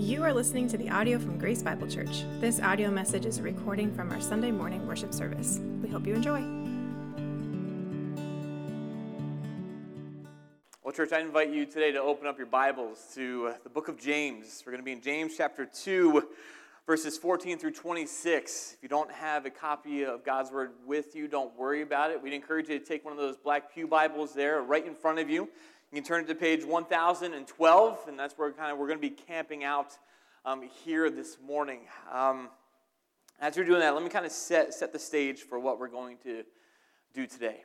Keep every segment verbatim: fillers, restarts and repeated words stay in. You are listening to the audio from Grace Bible Church. This audio message is a recording from our Sunday morning worship service. We hope you enjoy. Well, church, I invite you today to open up your Bibles to the book of James. We're going to be in James chapter two, verses fourteen through twenty-six. If you don't have a copy of God's Word with you, don't worry about it. We'd encourage you to take one of those black pew Bibles there right in front of you. You can turn it to page one thousand twelve, and that's where kind of we're going to be camping out um, here this morning. Um, as you're doing that, let me kind of set, set the stage for what we're going to do today.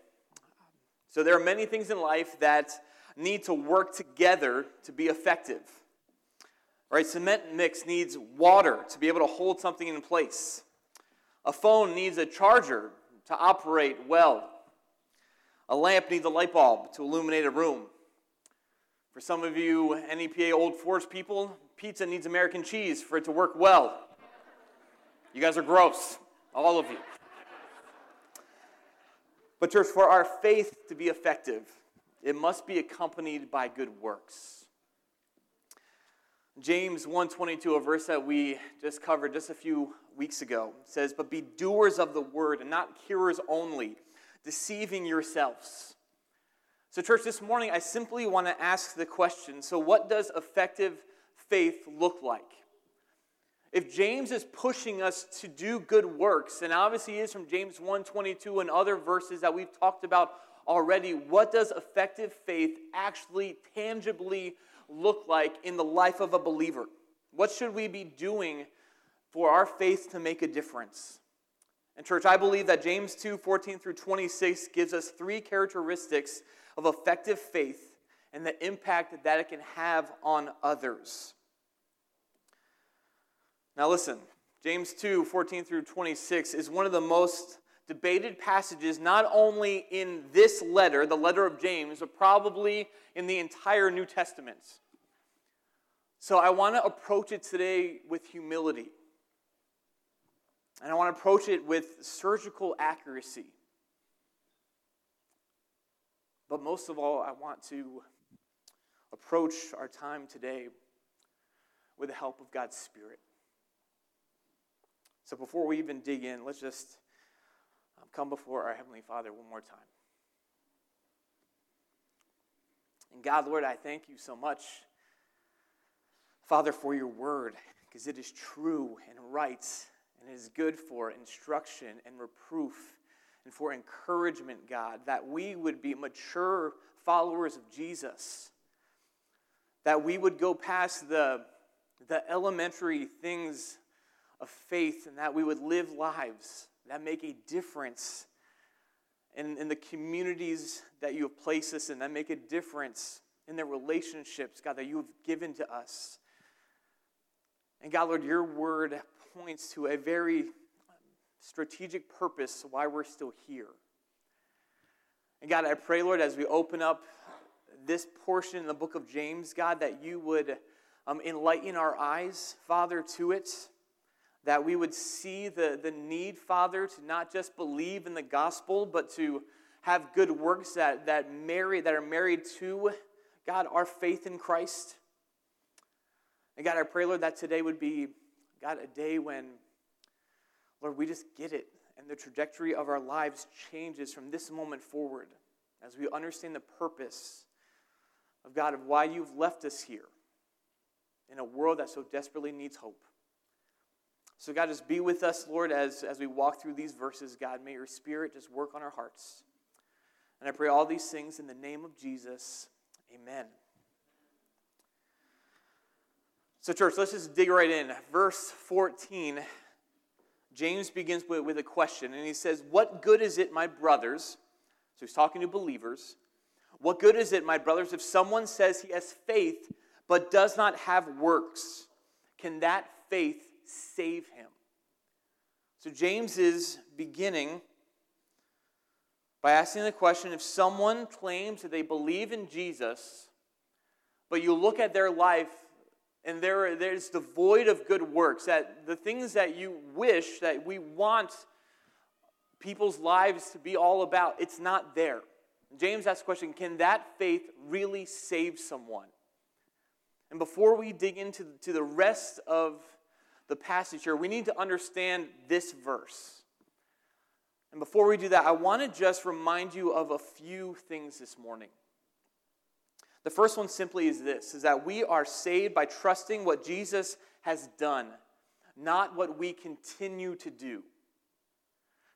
So there are many things in life that need to work together to be effective. All right, cement mix needs water to be able to hold something in place. A phone needs a charger to operate well. A lamp needs a light bulb to illuminate a room. For some of you N E P A Old Force people, pizza needs American cheese for it to work well. You guys are gross, all of you. But church, for our faith to be effective, it must be accompanied by good works. James one twenty-two, a verse that we just covered just a few weeks ago, says, "But be doers of the word and not hearers only, deceiving yourselves." So church, this morning I simply want to ask the question, so what does effective faith look like? If James is pushing us to do good works, and obviously he is from James one twenty-two and other verses that we've talked about already, what does effective faith actually tangibly look like in the life of a believer? What should we be doing for our faith to make a difference? And church, I believe that James two fourteen through twenty-six gives us three characteristics of effective faith and the impact that it can have on others. Now listen, James two fourteen through twenty-six is one of the most debated passages not only in this letter, the letter of James, but probably in the entire New Testament. So I want to approach it today with humility. And I want to approach it with surgical accuracy. But most of all, I want to approach our time today with the help of God's Spirit. So before we even dig in, let's just come before our Heavenly Father one more time. And God, Lord, I thank you so much, Father, for your word, because it is true and right, and it is good for instruction and reproof and for encouragement, God, that we would be mature followers of Jesus, that we would go past the, the elementary things of faith, and that we would live lives that make a difference in, in the communities that you have placed us in, that make a difference in the relationships, God, that you have given to us. And God, Lord, your word points to a very strategic purpose why we're still here. And God, I pray, Lord, as we open up this portion in the book of James, God, that you would um, enlighten our eyes, Father, to it, that we would see the, the need, Father, to not just believe in the gospel, but to have good works that, that, marry, that are married to, God, our faith in Christ. And God, I pray, Lord, that today would be, God, a day when, Lord, we just get it, and the trajectory of our lives changes from this moment forward as we understand the purpose of God, of why you've left us here in a world that so desperately needs hope. So God, just be with us, Lord, as, as we walk through these verses, God. May your Spirit just work on our hearts. And I pray all these things in the name of Jesus. Amen. So church, let's just dig right in. Verse fourteen, James begins with, with a question, and he says, "What good is it, my brothers?" So he's talking to believers. "What good is it, my brothers, if someone says he has faith but does not have works? Can that faith save him?" So James is beginning by asking the question, if someone claims that they believe in Jesus, but you look at their life and they're, they're just devoid of good works, that the things that you wish, that we want people's lives to be all about, it's not there. James asks the question, can that faith really save someone? And before we dig into to the rest of the passage here, we need to understand this verse. And before we do that, I want to just remind you of a few things this morning. The first one simply is this, is that we are saved by trusting what Jesus has done, not what we continue to do.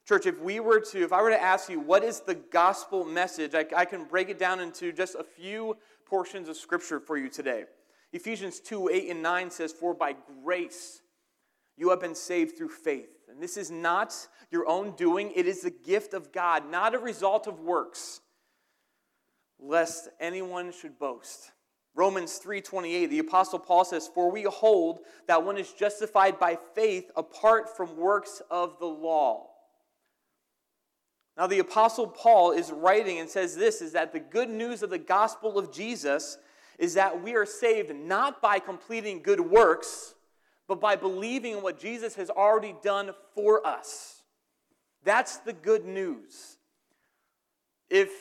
Church, if we were to, if I were to ask you, what is the gospel message? I, I can break it down into just a few portions of Scripture for you today. Ephesians two, eight, and nine says, "For by grace you have been saved through faith. And this is not your own doing. It is the gift of God, not a result of works, lest anyone should boast." Romans three twenty-eight, the Apostle Paul says, "For we hold that one is justified by faith apart from works of the law." Now the Apostle Paul is writing and says this, is that the good news of the gospel of Jesus is that we are saved not by completing good works, but by believing in what Jesus has already done for us. That's the good news. If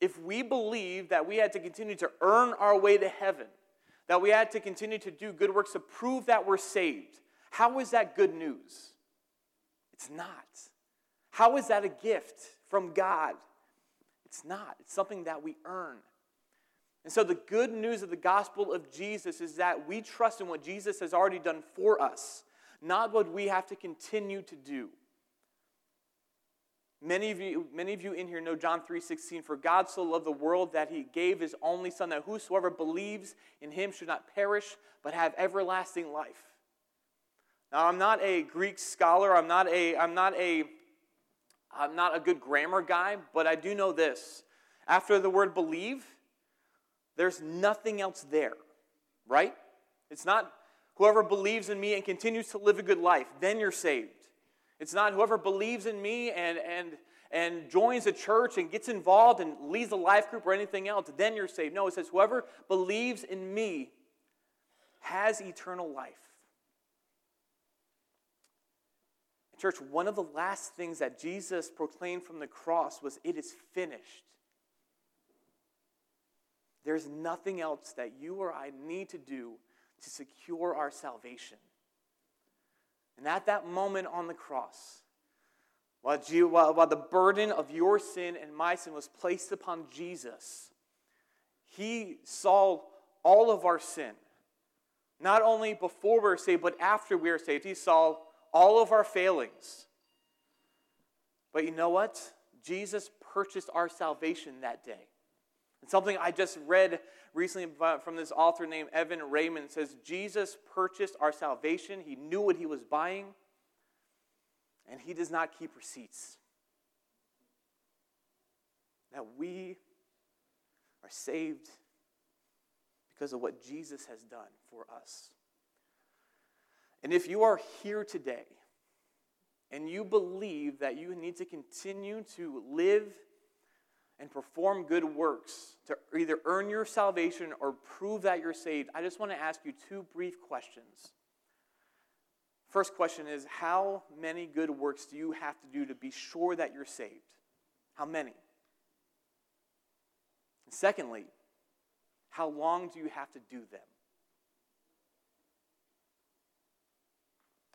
If we believe that we had to continue to earn our way to heaven, that we had to continue to do good works to prove that we're saved, how is that good news? It's not. How is that a gift from God? It's not. It's something that we earn. And so the good news of the gospel of Jesus is that we trust in what Jesus has already done for us, not what we have to continue to do. Many of you, many of you in here know John three sixteen, "For God so loved the world that he gave his only son, that whosoever believes in him should not perish, but have everlasting life." Now, I'm not a Greek scholar, I'm not a, I'm not a, I'm not a good grammar guy, but I do know this. After the word believe, there's nothing else there, right? It's not whoever believes in me and continues to live a good life, then you're saved. It's not whoever believes in me and, and, and joins a church and gets involved and leads a life group or anything else, then you're saved. No, it says whoever believes in me has eternal life. Church, one of the last things that Jesus proclaimed from the cross was, "It is finished." There's nothing else that you or I need to do to secure our salvation. And at that moment on the cross, while, G- while, while the burden of your sin and my sin was placed upon Jesus, he saw all of our sin. Not only before we were saved, but after we were saved. He saw all of our failings. But you know what? Jesus purchased our salvation that day. And something I just read recently from this author named Evan Raymond says, Jesus purchased our salvation. He knew what he was buying, and he does not keep receipts. Now we are saved because of what Jesus has done for us. And if you are here today and you believe that you need to continue to live and perform good works to either earn your salvation or prove that you're saved, I just want to ask you two brief questions. First question is, how many good works do you have to do to be sure that you're saved? How many? And secondly, how long do you have to do them?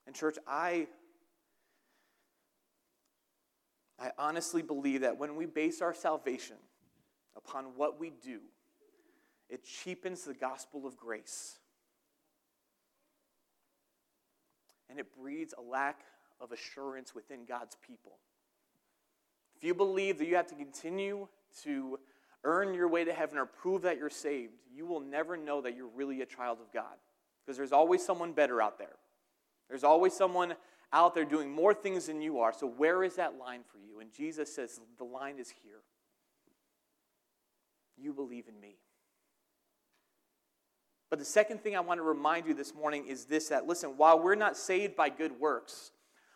And church, I... I honestly believe that when we base our salvation upon what we do, it cheapens the gospel of grace. And it breeds a lack of assurance within God's people. If you believe that you have to continue to earn your way to heaven or prove that you're saved, you will never know that you're really a child of God. Because there's always someone better out there. There's always someone out there doing more things than you are. So where is that line for you? And Jesus says, the line is here. You believe in me. But the second thing I want to remind you this morning is this, that listen, while we're not saved by good works,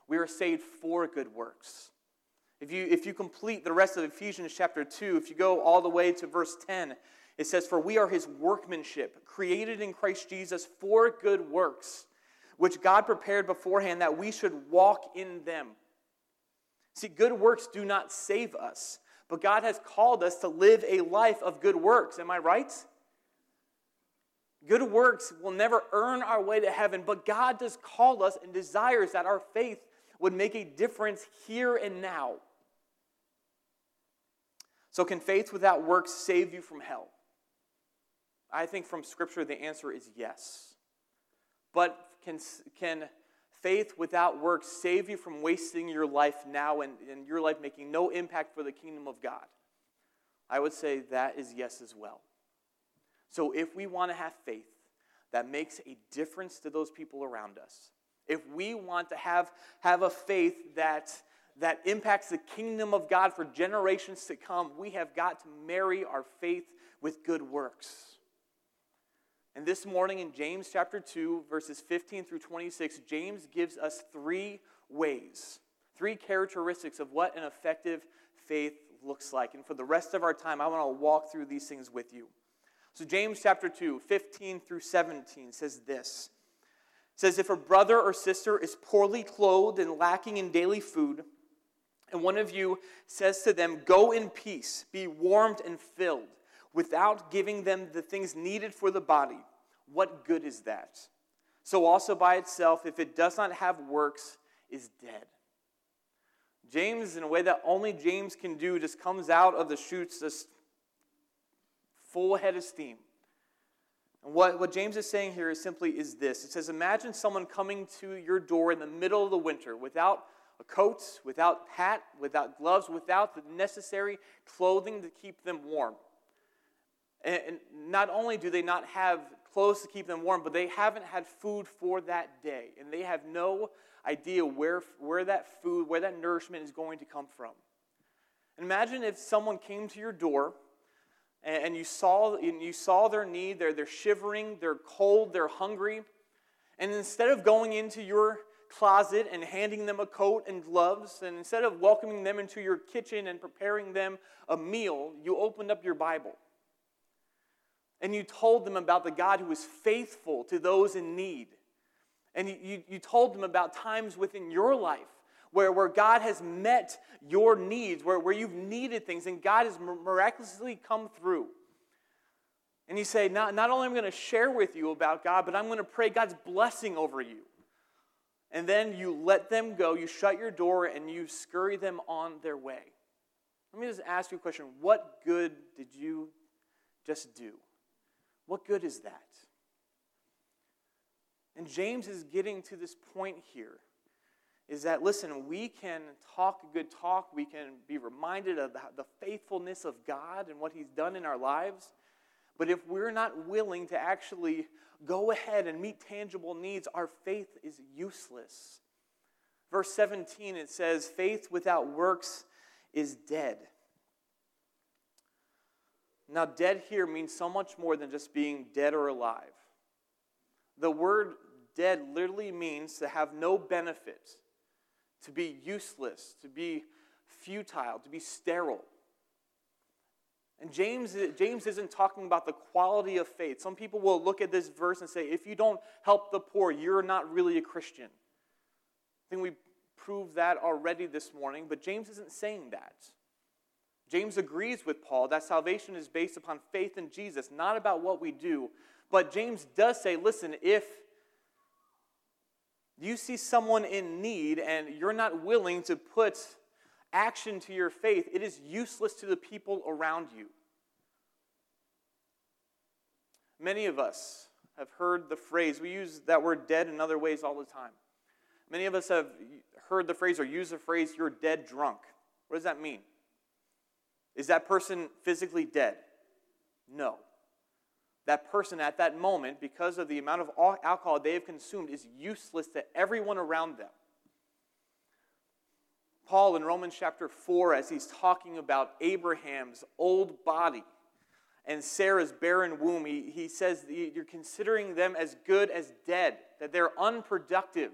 we are saved for good works. If you, if you complete the rest of Ephesians chapter two, if you go all the way to verse ten, it says, "For we are his workmanship, created in Christ Jesus for good works, which God prepared beforehand that we should walk in them." See, good works do not save us, but God has called us to live a life of good works. Am I right? Good works will never earn our way to heaven, but God does call us and desires that our faith would make a difference here and now. So can faith without works save you from hell? I think from Scripture the answer is yes. But can, can faith without works save you from wasting your life now and, and your life making no impact for the kingdom of God? I would say that is yes as well. So if we want to have faith that makes a difference to those people around us, if we want to have, have a faith that, that impacts the kingdom of God for generations to come, we have got to marry our faith with good works. And this morning in James chapter two, verses fifteen through twenty-six, James gives us three ways, three characteristics of what an effective faith looks like. And for the rest of our time, I want to walk through these things with you. So James chapter two, fifteen through seventeen says this. It says, if a brother or sister is poorly clothed and lacking in daily food, and one of you says to them, go in peace, be warmed and filled, without giving them the things needed for the body, what good is that? So also by itself, if it does not have works, is dead. James, in a way that only James can do, just comes out of the chutes just full head of steam. And what, what James is saying here is simply is this. It says, imagine someone coming to your door in the middle of the winter without a coat, without hat, without gloves, without the necessary clothing to keep them warm. And not only do they not have clothes to keep them warm, but they haven't had food for that day. And they have no idea where, where that food, where that nourishment is going to come from. Imagine if someone came to your door and you saw, and you saw their need, they're, they're shivering, they're cold, they're hungry. And instead of going into your closet and handing them a coat and gloves, and instead of welcoming them into your kitchen and preparing them a meal, you opened up your Bible. And you told them about the God who is faithful to those in need. And you, you, you told them about times within your life where, where God has met your needs, where, where you've needed things, and God has miraculously come through. And you say, not, not only am I going to share with you about God, but I'm going to pray God's blessing over you. And then you let them go, you shut your door, and you scurry them on their way. Let me just ask you a question. What good did you just do? What good is that? And James is getting to this point here, is that, listen, we can talk a good talk, we can be reminded of the faithfulness of God and what he's done in our lives, but if we're not willing to actually go ahead and meet tangible needs, our faith is useless. Verse seventeen, it says, faith without works is dead. Now, dead here means so much more than just being dead or alive. The word dead literally means to have no benefit, to be useless, to be futile, to be sterile. And James, James isn't talking about the quality of faith. Some people will look at this verse and say, if you don't help the poor, you're not really a Christian. I think we proved that already this morning, but James isn't saying that. James agrees with Paul that salvation is based upon faith in Jesus, not about what we do. But James does say, listen, if you see someone in need and you're not willing to put action to your faith, it is useless to the people around you. Many of us have heard the phrase, we use that word dead in other ways all the time. Many of us have heard the phrase or used the phrase, you're dead drunk. What does that mean? Is that person physically dead? No. That person at that moment, because of the amount of alcohol they have consumed, is useless to everyone around them. Paul in Romans chapter four, as he's talking about Abraham's old body and Sarah's barren womb, he, he says you're considering them as good as dead, that they're unproductive,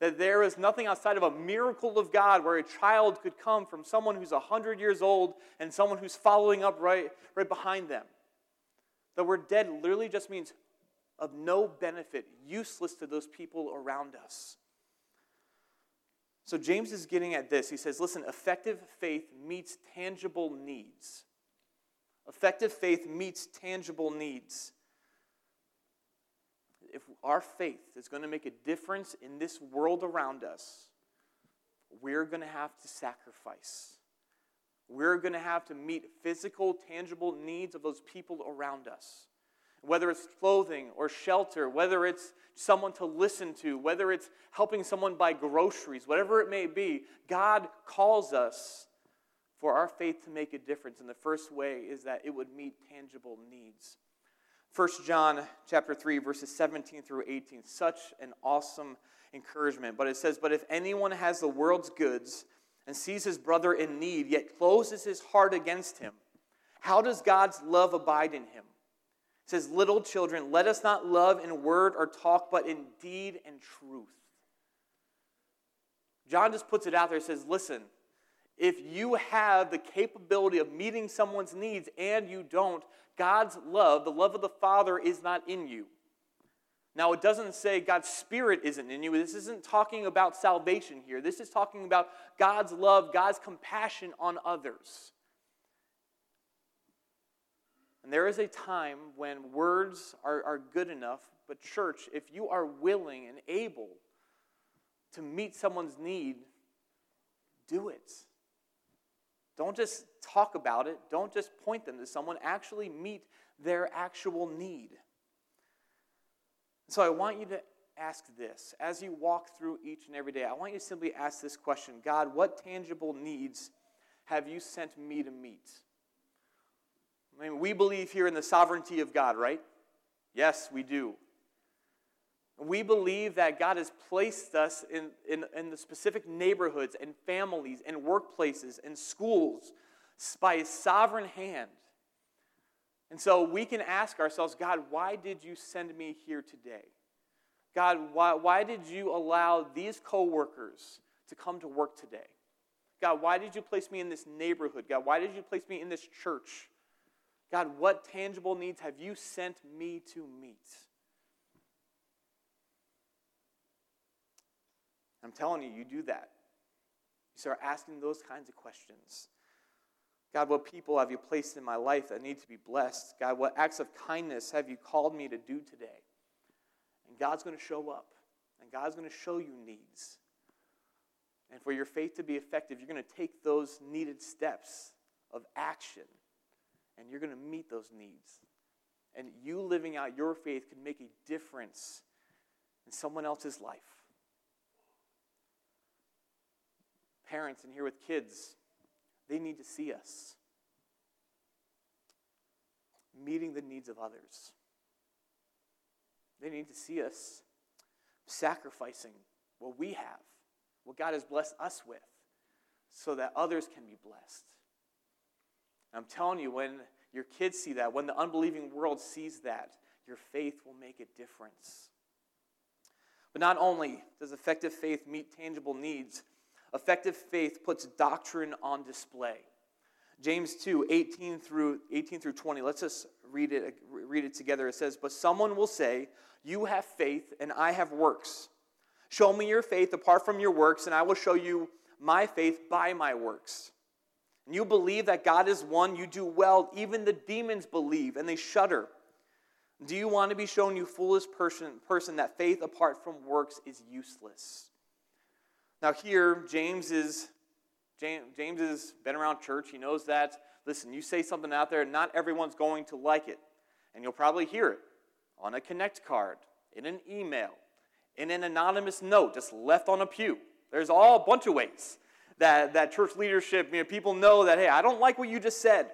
that there is nothing outside of a miracle of God where a child could come from someone who's one hundred years old and someone who's following up right, right behind them. The word dead literally just means of no benefit, useless to those people around us. So James is getting at this. He says, listen, effective faith meets tangible needs. Effective faith meets tangible needs. if our faith is going to make a difference in this world around us, we're going to have to sacrifice. We're going to have to meet physical, tangible needs of those people around us. Whether it's clothing or shelter, whether it's someone to listen to, whether it's helping someone buy groceries, whatever it may be, God calls us for our faith to make a difference. And the first way is that it would meet tangible needs. First John chapter three, verses seventeen through eighteen. Such an awesome encouragement. But it says, "But if anyone has the world's goods and sees his brother in need, yet closes his heart against him, how does God's love abide in him? It says, little children, let us not love in word or talk, but in deed and truth." John just puts it out there. He says, listen, if you have the capability of meeting someone's needs and you don't, God's love, the love of the Father, is not in you. Now, it doesn't say God's Spirit isn't in you. This isn't talking about salvation here. This is talking about God's love, God's compassion on others. And there is a time when words are, are good enough, but church, if you are willing and able to meet someone's need, do it. Don't just talk about it. Don't just point them to someone. Actually meet their actual need. So I want you to ask this. As you walk through each and every day, I want you to simply ask this question. God, what tangible needs have you sent me to meet? I mean, we believe here in the sovereignty of God, right? Yes, we do. We believe that God has placed us in, in, in the specific neighborhoods and families and workplaces and schools by His sovereign hand. And so we can ask ourselves, God, why did you send me here today? God, why, why did you allow these coworkers to come to work today? God, why did you place me in this neighborhood? God, why did you place me in this church? God, what tangible needs have you sent me to meet? I'm telling you, you do that. You start asking those kinds of questions. God, what people have you placed in my life that need to be blessed? God, what acts of kindness have you called me to do today? And God's going to show up. And God's going to show you needs. And for your faith to be effective, you're going to take those needed steps of action. And you're going to meet those needs. And you living out your faith can make a difference in someone else's life. Parents in here with kids, they need to see us meeting the needs of others. They need to see us sacrificing what we have, what God has blessed us with, so that others can be blessed. I'm telling you, when your kids see that, when the unbelieving world sees that, your faith will make a difference. But not only does effective faith meet tangible needs, effective faith puts doctrine on display. James two, eighteen through twenty. Let's just read it, read it together. It says, "But someone will say, 'You have faith and I have works. Show me your faith apart from your works, and I will show you my faith by my works.' And you believe that God is one, you do well. Even the demons believe, and they shudder. Do you want to be shown, you foolish person, person that faith apart from works is useless?" Now here, James is James, James has been around church. He knows that, listen, you say something out there, not everyone's going to like it. And you'll probably hear it on a Connect card, in an email, in an anonymous note just left on a pew. There's all a bunch of ways. That, that church leadership, you know, people know that, hey, I don't like what you just said.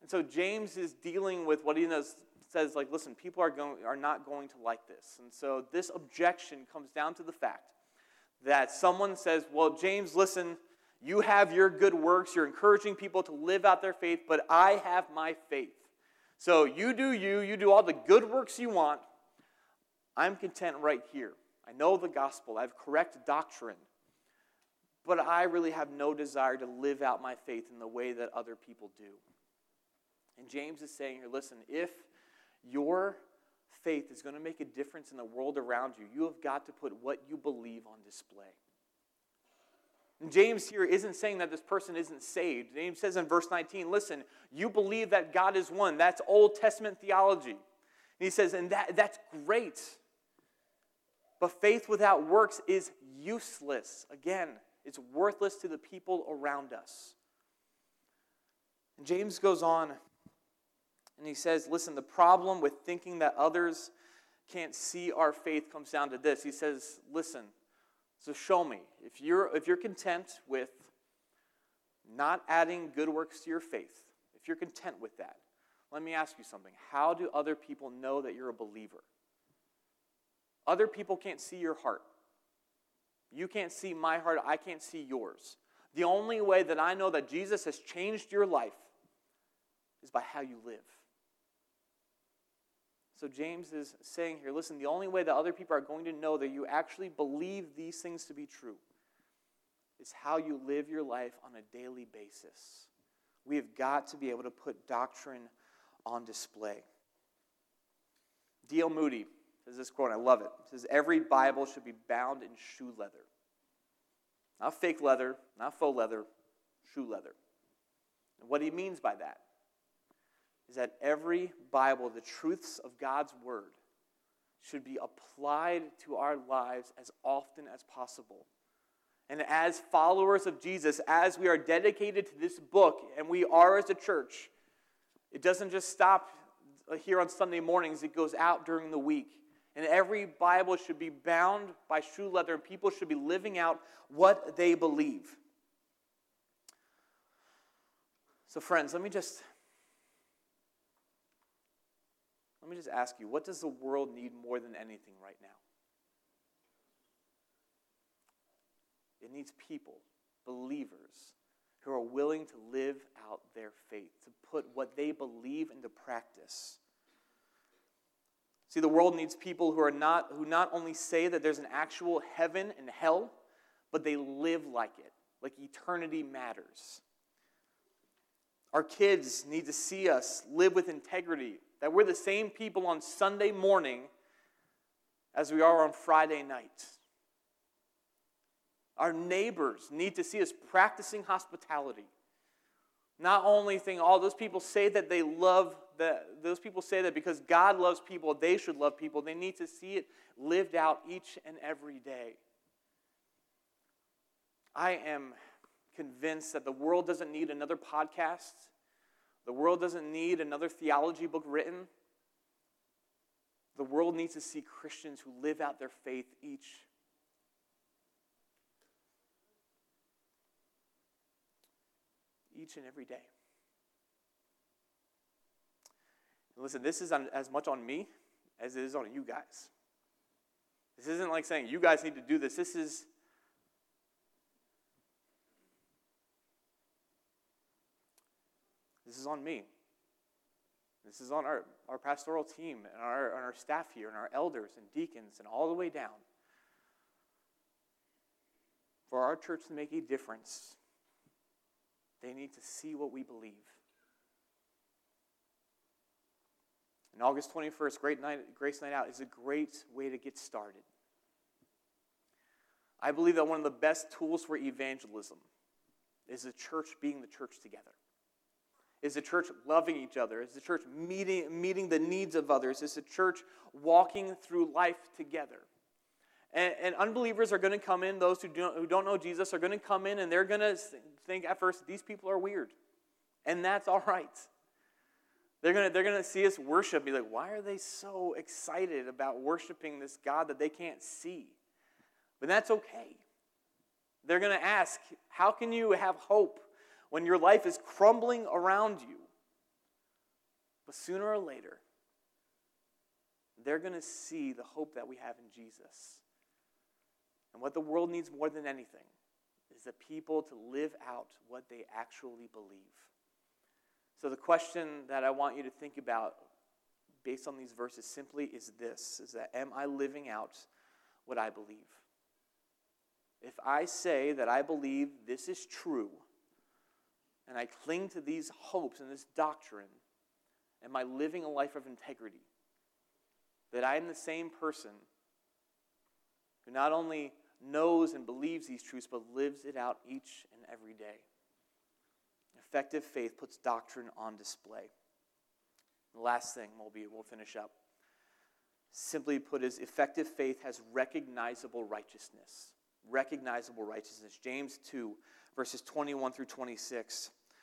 And so James is dealing with what he knows, says, like, listen, people are going, are not going to like this. And so this objection comes down to the fact that someone says, well, James, listen, you have your good works. You're encouraging people to live out their faith, but I have my faith. So you do you. You do all the good works you want. I'm content right here. I know the gospel. I have correct doctrine. But I really have no desire to live out my faith in the way that other people do. And James is saying here, listen, if your faith is going to make a difference in the world around you, you have got to put what you believe on display. And James here isn't saying that this person isn't saved. James says in verse nineteen, listen, you believe that God is one. That's Old Testament theology. And he says, and that, that's great. But faith without works is useless. Again, it's worthless to the people around us. And James goes on and he says, listen, the problem with thinking that others can't see our faith comes down to this. He says, listen, so show me. If you're, if you're content with not adding good works to your faith, if you're content with that, let me ask you something. How do other people know that you're a believer? Other people can't see your heart. You can't see my heart. I can't see yours. The only way that I know that Jesus has changed your life is by how you live. So James is saying here, listen, the only way that other people are going to know that you actually believe these things to be true is how you live your life on a daily basis. We have got to be able to put doctrine on display. D L Moody says this quote, and I love it. It says, every Bible should be bound in shoe leather. Not fake leather, not faux leather, shoe leather. And what he means by that is that every Bible, the truths of God's word, should be applied to our lives as often as possible. And as followers of Jesus, as we are dedicated to this book, and we are as a church, it doesn't just stop here on Sunday mornings. It goes out during the week. And every Bible should be bound by shoe leather, and people should be living out what they believe. So friends, let me just, let me just ask you, what does the world need more than anything right now? It needs people, believers, who are willing to live out their faith, to put what they believe into practice. See, the world needs people who are not who not only say that there's an actual heaven and hell, but they live like it, like eternity matters. Our kids need to see us live with integrity, that we're the same people on Sunday morning as we are on Friday night. Our neighbors need to see us practicing hospitality. Not only think, oh, those people say that they love, that those people say that because God loves people, they should love people. They need to see it lived out each and every day. I am convinced that the world doesn't need another podcast. The world doesn't need another theology book written. The world needs to see Christians who live out their faith each day. Each and every day. And listen, this is on, as much on me as it is on you guys. This isn't like saying, you guys need to do this. This is, this is on me. This is on our, our pastoral team and our, and our staff here and our elders and deacons and all the way down. For our church to make a difference, they need to see what we believe. And August twenty-first, Great Night, Grace Night Out, is a great way to get started. I believe that one of the best tools for evangelism is the church being the church together. Is the church loving each other? Is the church meeting, meeting the needs of others? Is the church walking through life together? And, and unbelievers are going to come in, those who don't, who don't know Jesus are going to come in, and they're going to think at first, these people are weird. And that's all right. They're going to they're gonna see us worship, be like, why are they so excited about worshiping this God that they can't see? But that's okay. They're going to ask, how can you have hope when your life is crumbling around you? But sooner or later, they're going to see the hope that we have in Jesus. And what the world needs more than anything is the people to live out what they actually believe. So the question that I want you to think about based on these verses simply is this, is that am I living out what I believe? If I say that I believe this is true, and I cling to these hopes and this doctrine, am I living a life of integrity? That I am the same person who not only knows and believes these truths, but lives it out each and every day. Effective faith puts doctrine on display. The last thing, we'll, be, we'll finish up, simply put, is effective faith has recognizable righteousness. Recognizable righteousness. James two, verses twenty-one through twenty-six.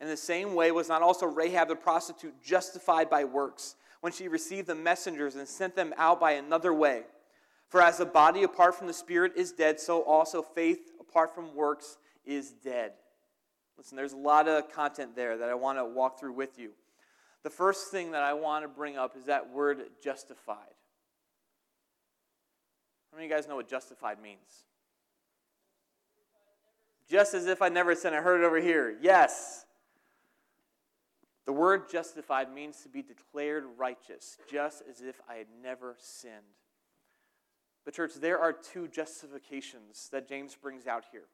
In the same way, was not also Rahab the prostitute justified by works when she received the messengers and sent them out by another way? For as the body apart from the spirit is dead, so also faith apart from works is dead. Listen, there's a lot of content there that I want to walk through with you. The first thing that I want to bring up is that word justified. How many of you guys know what justified means? Just as if I never sinned. I heard it over here. Yes. The word justified means to be declared righteous, just as if I had never sinned. But church, there are two justifications that James brings out here.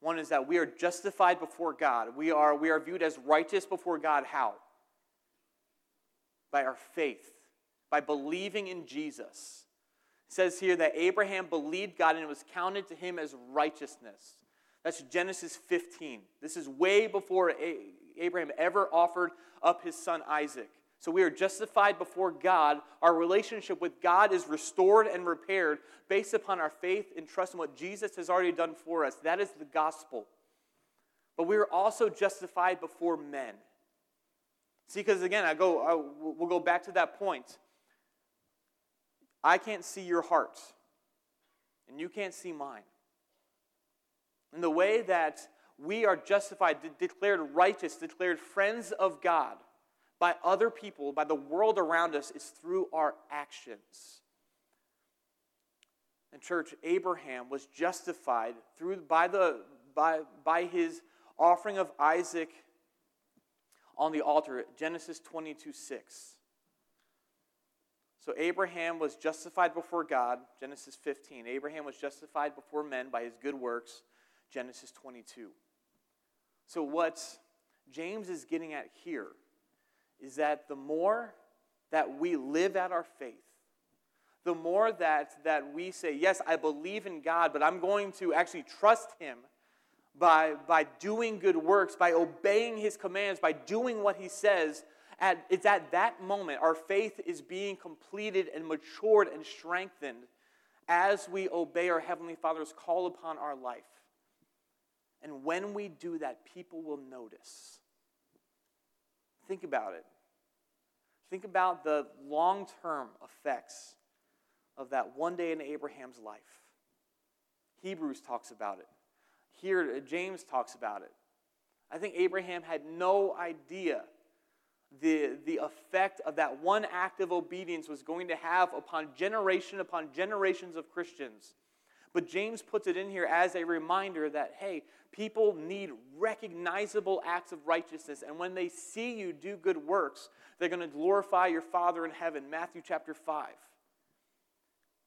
One is that we are justified before God. We are, we are viewed as righteous before God. How? By our faith, by believing in Jesus. It says here that Abraham believed God and it was counted to him as righteousness. That's Genesis fifteen. This is way before Abraham ever offered up his son Isaac. So we are justified before God. Our relationship with God is restored and repaired based upon our faith and trust in what Jesus has already done for us. That is the gospel. But we are also justified before men. See, because again, I go, I, we'll go back to that point. I can't see your heart, and you can't see mine. And the way that we are justified, declared righteous, declared friends of God, by other people, by the world around us, is through our actions. And church, Abraham was justified through by the by by his offering of Isaac on the altar, Genesis twenty-two six. So Abraham was justified before God, Genesis fifteen. Abraham was justified before men by his good works, Genesis twenty-two. So what James is getting at here is that the more that we live out our faith, the more that, that we say, yes, I believe in God, but I'm going to actually trust him by, by doing good works, by obeying his commands, by doing what he says, at, it's at that moment our faith is being completed and matured and strengthened as we obey our Heavenly Father's call upon our life. And when we do that, people will notice. Think about it. Think about the long-term effects of that one day in Abraham's life. Hebrews talks about it. Here, James talks about it. I think Abraham had no idea the, the effect of that one act of obedience was going to have upon generation upon generations of Christians. But James puts it in here as a reminder that, hey, people need recognizable acts of righteousness. And when they see you do good works, they're going to glorify your Father in heaven, Matthew chapter five.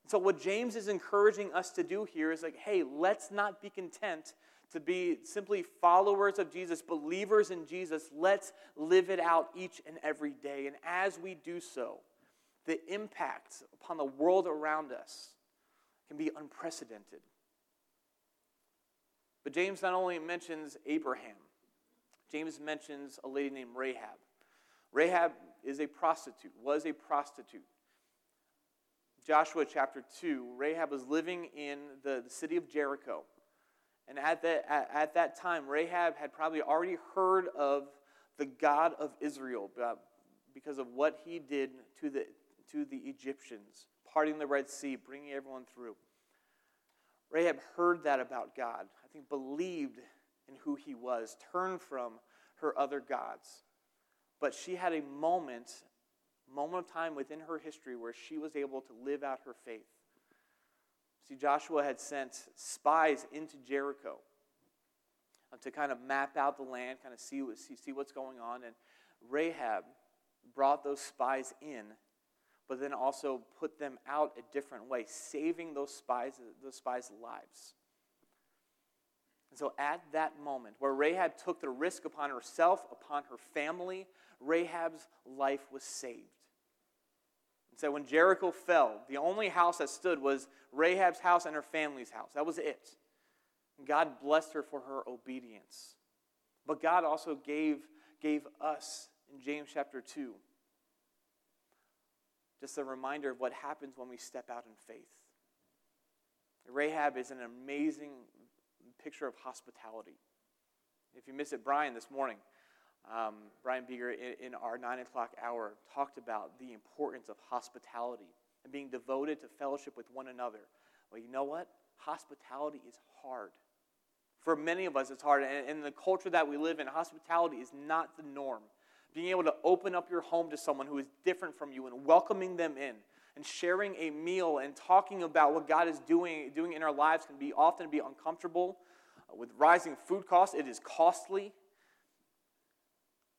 So what James is encouraging us to do here is like, hey, let's not be content to be simply followers of Jesus, believers in Jesus. Let's live it out each and every day. And as we do so, the impact upon the world around us can be unprecedented. But James not only mentions Abraham, James mentions a lady named Rahab. Rahab is a prostitute, was a prostitute. Joshua chapter two, Rahab was living in the, the city of Jericho. And at, the, at, at that time, Rahab had probably already heard of the God of Israel because of what he did to the, to the Egyptians, parting the Red Sea, bringing everyone through. Rahab heard that about God. I think believed in who he was, turned from her other gods. But she had a moment, moment of time within her history where she was able to live out her faith. See, Joshua had sent spies into Jericho to kind of map out the land, kind of see, see, see what's going on. And Rahab brought those spies in but then also put them out a different way, saving those spies, those spies' lives. And so at that moment where Rahab took the risk upon herself, upon her family, Rahab's life was saved. And so when Jericho fell, the only house that stood was Rahab's house and her family's house. That was it. God blessed her for her obedience. But God also gave, gave us, in James chapter two, just a reminder of what happens when we step out in faith. Rahab is an amazing picture of hospitality. If you missed it, Brian this morning, um, Brian Beeger in, in our nine o'clock hour talked about the importance of hospitality and being devoted to fellowship with one another. Well, you know what? Hospitality is hard. For many of us, it's hard. And in the culture that we live in, hospitality is not the norm. Being able to open up your home to someone who is different from you and welcoming them in and sharing a meal and talking about what God is doing, doing in our lives can be often be uncomfortable. With rising food costs, it is costly.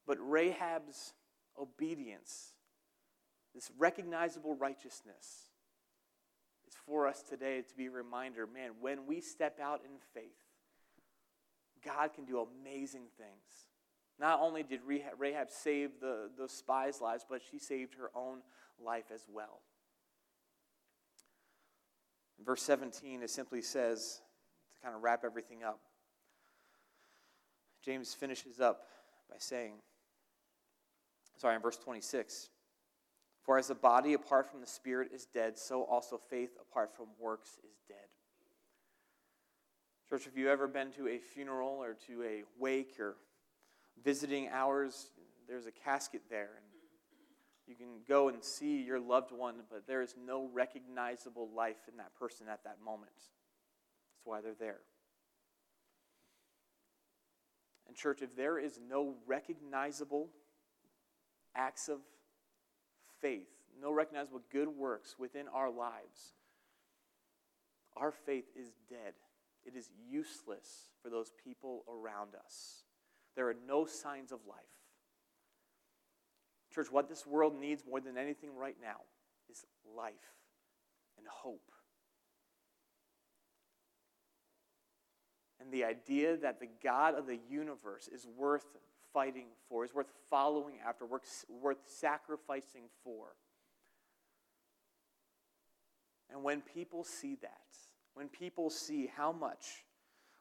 But Rahab's obedience, this recognizable righteousness, is for us today to be a reminder, man, when we step out in faith, God can do amazing things. Not only did Rahab save the, the spies' lives, but she saved her own life as well. Verse seventeen, it simply says, to kind of wrap everything up, James finishes up by saying, sorry, in verse twenty-six, for as the body apart from the spirit is dead, so also faith apart from works is dead. Church, have you ever been to a funeral or to a wake or visiting hours? There's a casket there, and you can go and see your loved one, but there is no recognizable life in that person at that moment. That's why they're there. And church, if there is no recognizable acts of faith, no recognizable good works within our lives, our faith is dead. It is useless for those people around us. There are no signs of life. Church, what this world needs more than anything right now is life and hope. And the idea that the God of the universe is worth fighting for, is worth following after, worth, worth sacrificing for. And when people see that, when people see how much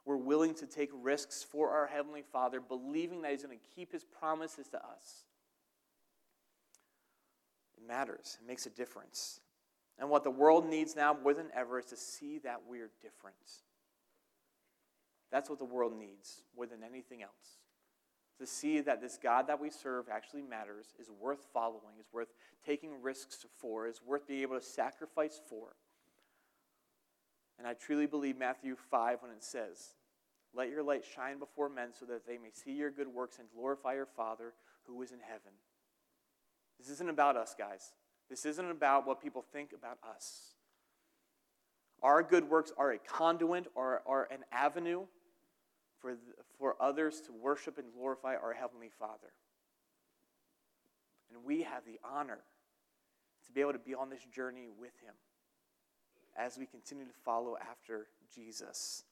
we're willing to take risks for our Heavenly Father, believing that He's going to keep His promises to us, it matters. It makes a difference. And what the world needs now more than ever is to see that we're different. That's what the world needs more than anything else. To see that this God that we serve actually matters, is worth following, is worth taking risks for, is worth being able to sacrifice for. And I truly believe Matthew five when it says, let your light shine before men so that they may see your good works and glorify your Father who is in heaven. This isn't about us, guys. This isn't about what people think about us. Our good works are a conduit or are an avenue for, for others to worship and glorify our Heavenly Father. And we have the honor to be able to be on this journey with Him as we continue to follow after Jesus.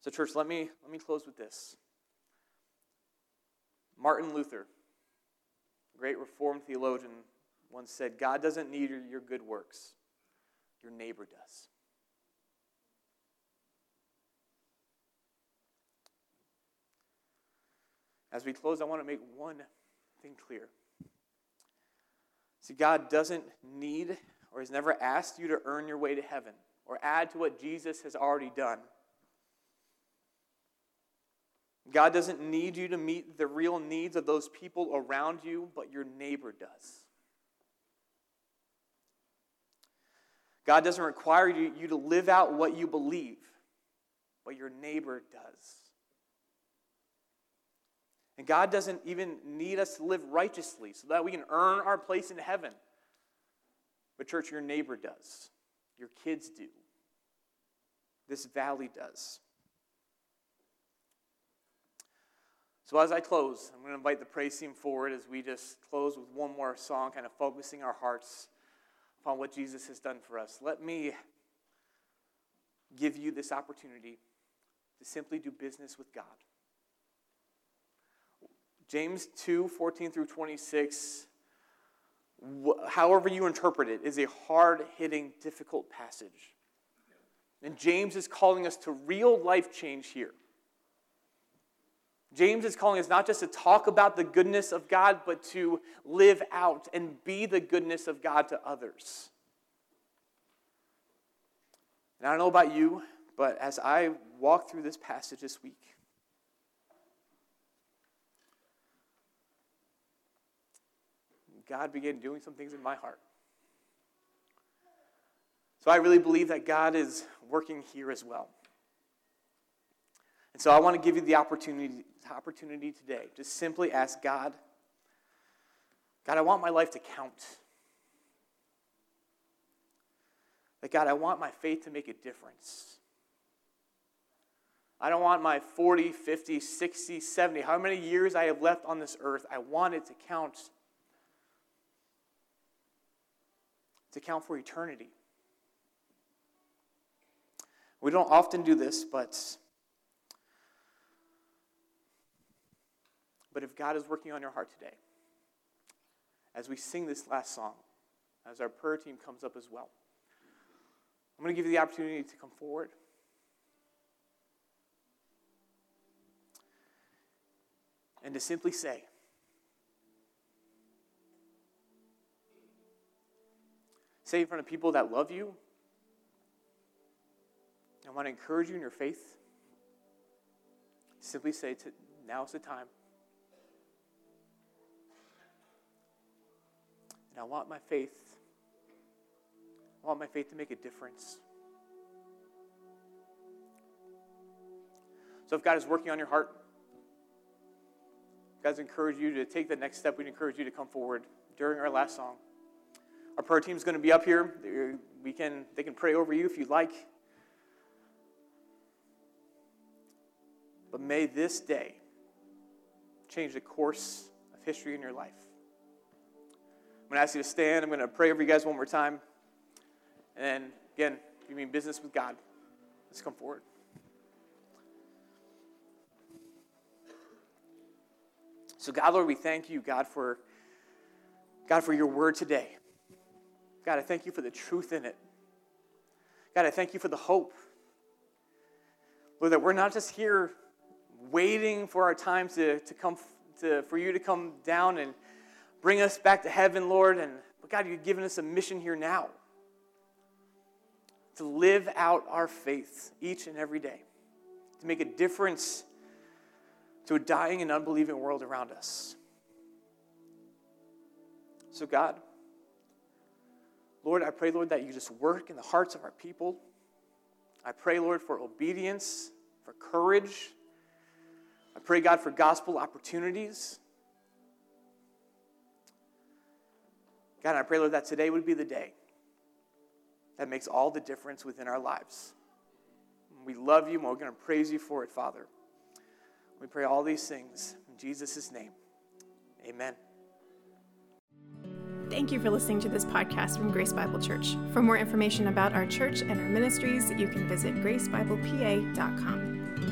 So church, let me, let me close with this. Martin Luther, great Reformed theologian, once said, God doesn't need your, your good works. Your neighbor does. As we close, I want to make one thing clear. See, God doesn't need or has never asked you to earn your way to heaven or add to what Jesus has already done. God doesn't need you to meet the real needs of those people around you, but your neighbor does. God doesn't require you, you to live out what you believe, but your neighbor does. And God doesn't even need us to live righteously so that we can earn our place in heaven. But church, your neighbor does. Your kids do. This valley does. So as I close, I'm going to invite the praise team forward as we just close with one more song, kind of focusing our hearts upon what Jesus has done for us. Let me give you this opportunity to simply do business with God. James two, fourteen through twenty-six, however you interpret it, is a hard-hitting, difficult passage. And James is calling us to real life change here. James is calling us not just to talk about the goodness of God, but to live out and be the goodness of God to others. And I don't know about you, but as I walk through this passage this week, God began doing some things in my heart. So I really believe that God is working here as well. And so I want to give you the opportunity, opportunity today to simply ask God, God, I want my life to count. That God, I want my faith to make a difference. I don't want my forty, fifty, sixty, seventy, how many years I have left on this earth, I want it to count. To count for eternity. We don't often do this, but, but if God is working on your heart today, as we sing this last song, as our prayer team comes up as well, I'm going to give you the opportunity to come forward. And to simply say, say in front of people that love you, I want to encourage you in your faith. Simply say, to, now's the time. And I want my faith, I want my faith to make a difference. So if God is working on your heart, if God's encouraged you to take the next step, we'd encourage you to come forward during our last song. Our prayer team's going to be up here. We can, they can pray over you if you'd like. But may this day change the course of history in your life. I'm going to ask you to stand. I'm going to pray over you guys one more time. And again, if you mean business with God, let's come forward. So God, Lord, we thank you, God, for, God, for your word today. God, I thank you for the truth in it. God, I thank you for the hope. Lord, that we're not just here waiting for our time to, to come to, for you to come down and bring us back to heaven, Lord. And but God, you've given us a mission here now to live out our faith each and every day, to make a difference to a dying and unbelieving world around us. So God, Lord, I pray, Lord, that you just work in the hearts of our people. I pray, Lord, for obedience, for courage. I pray, God, for gospel opportunities. God, I pray, Lord, that today would be the day that makes all the difference within our lives. We love you, and we're going to praise you for it, Father. We pray all these things in Jesus' name. Amen. Thank you for listening to this podcast from Grace Bible Church. For more information about our church and our ministries, you can visit grace bible p a dot com.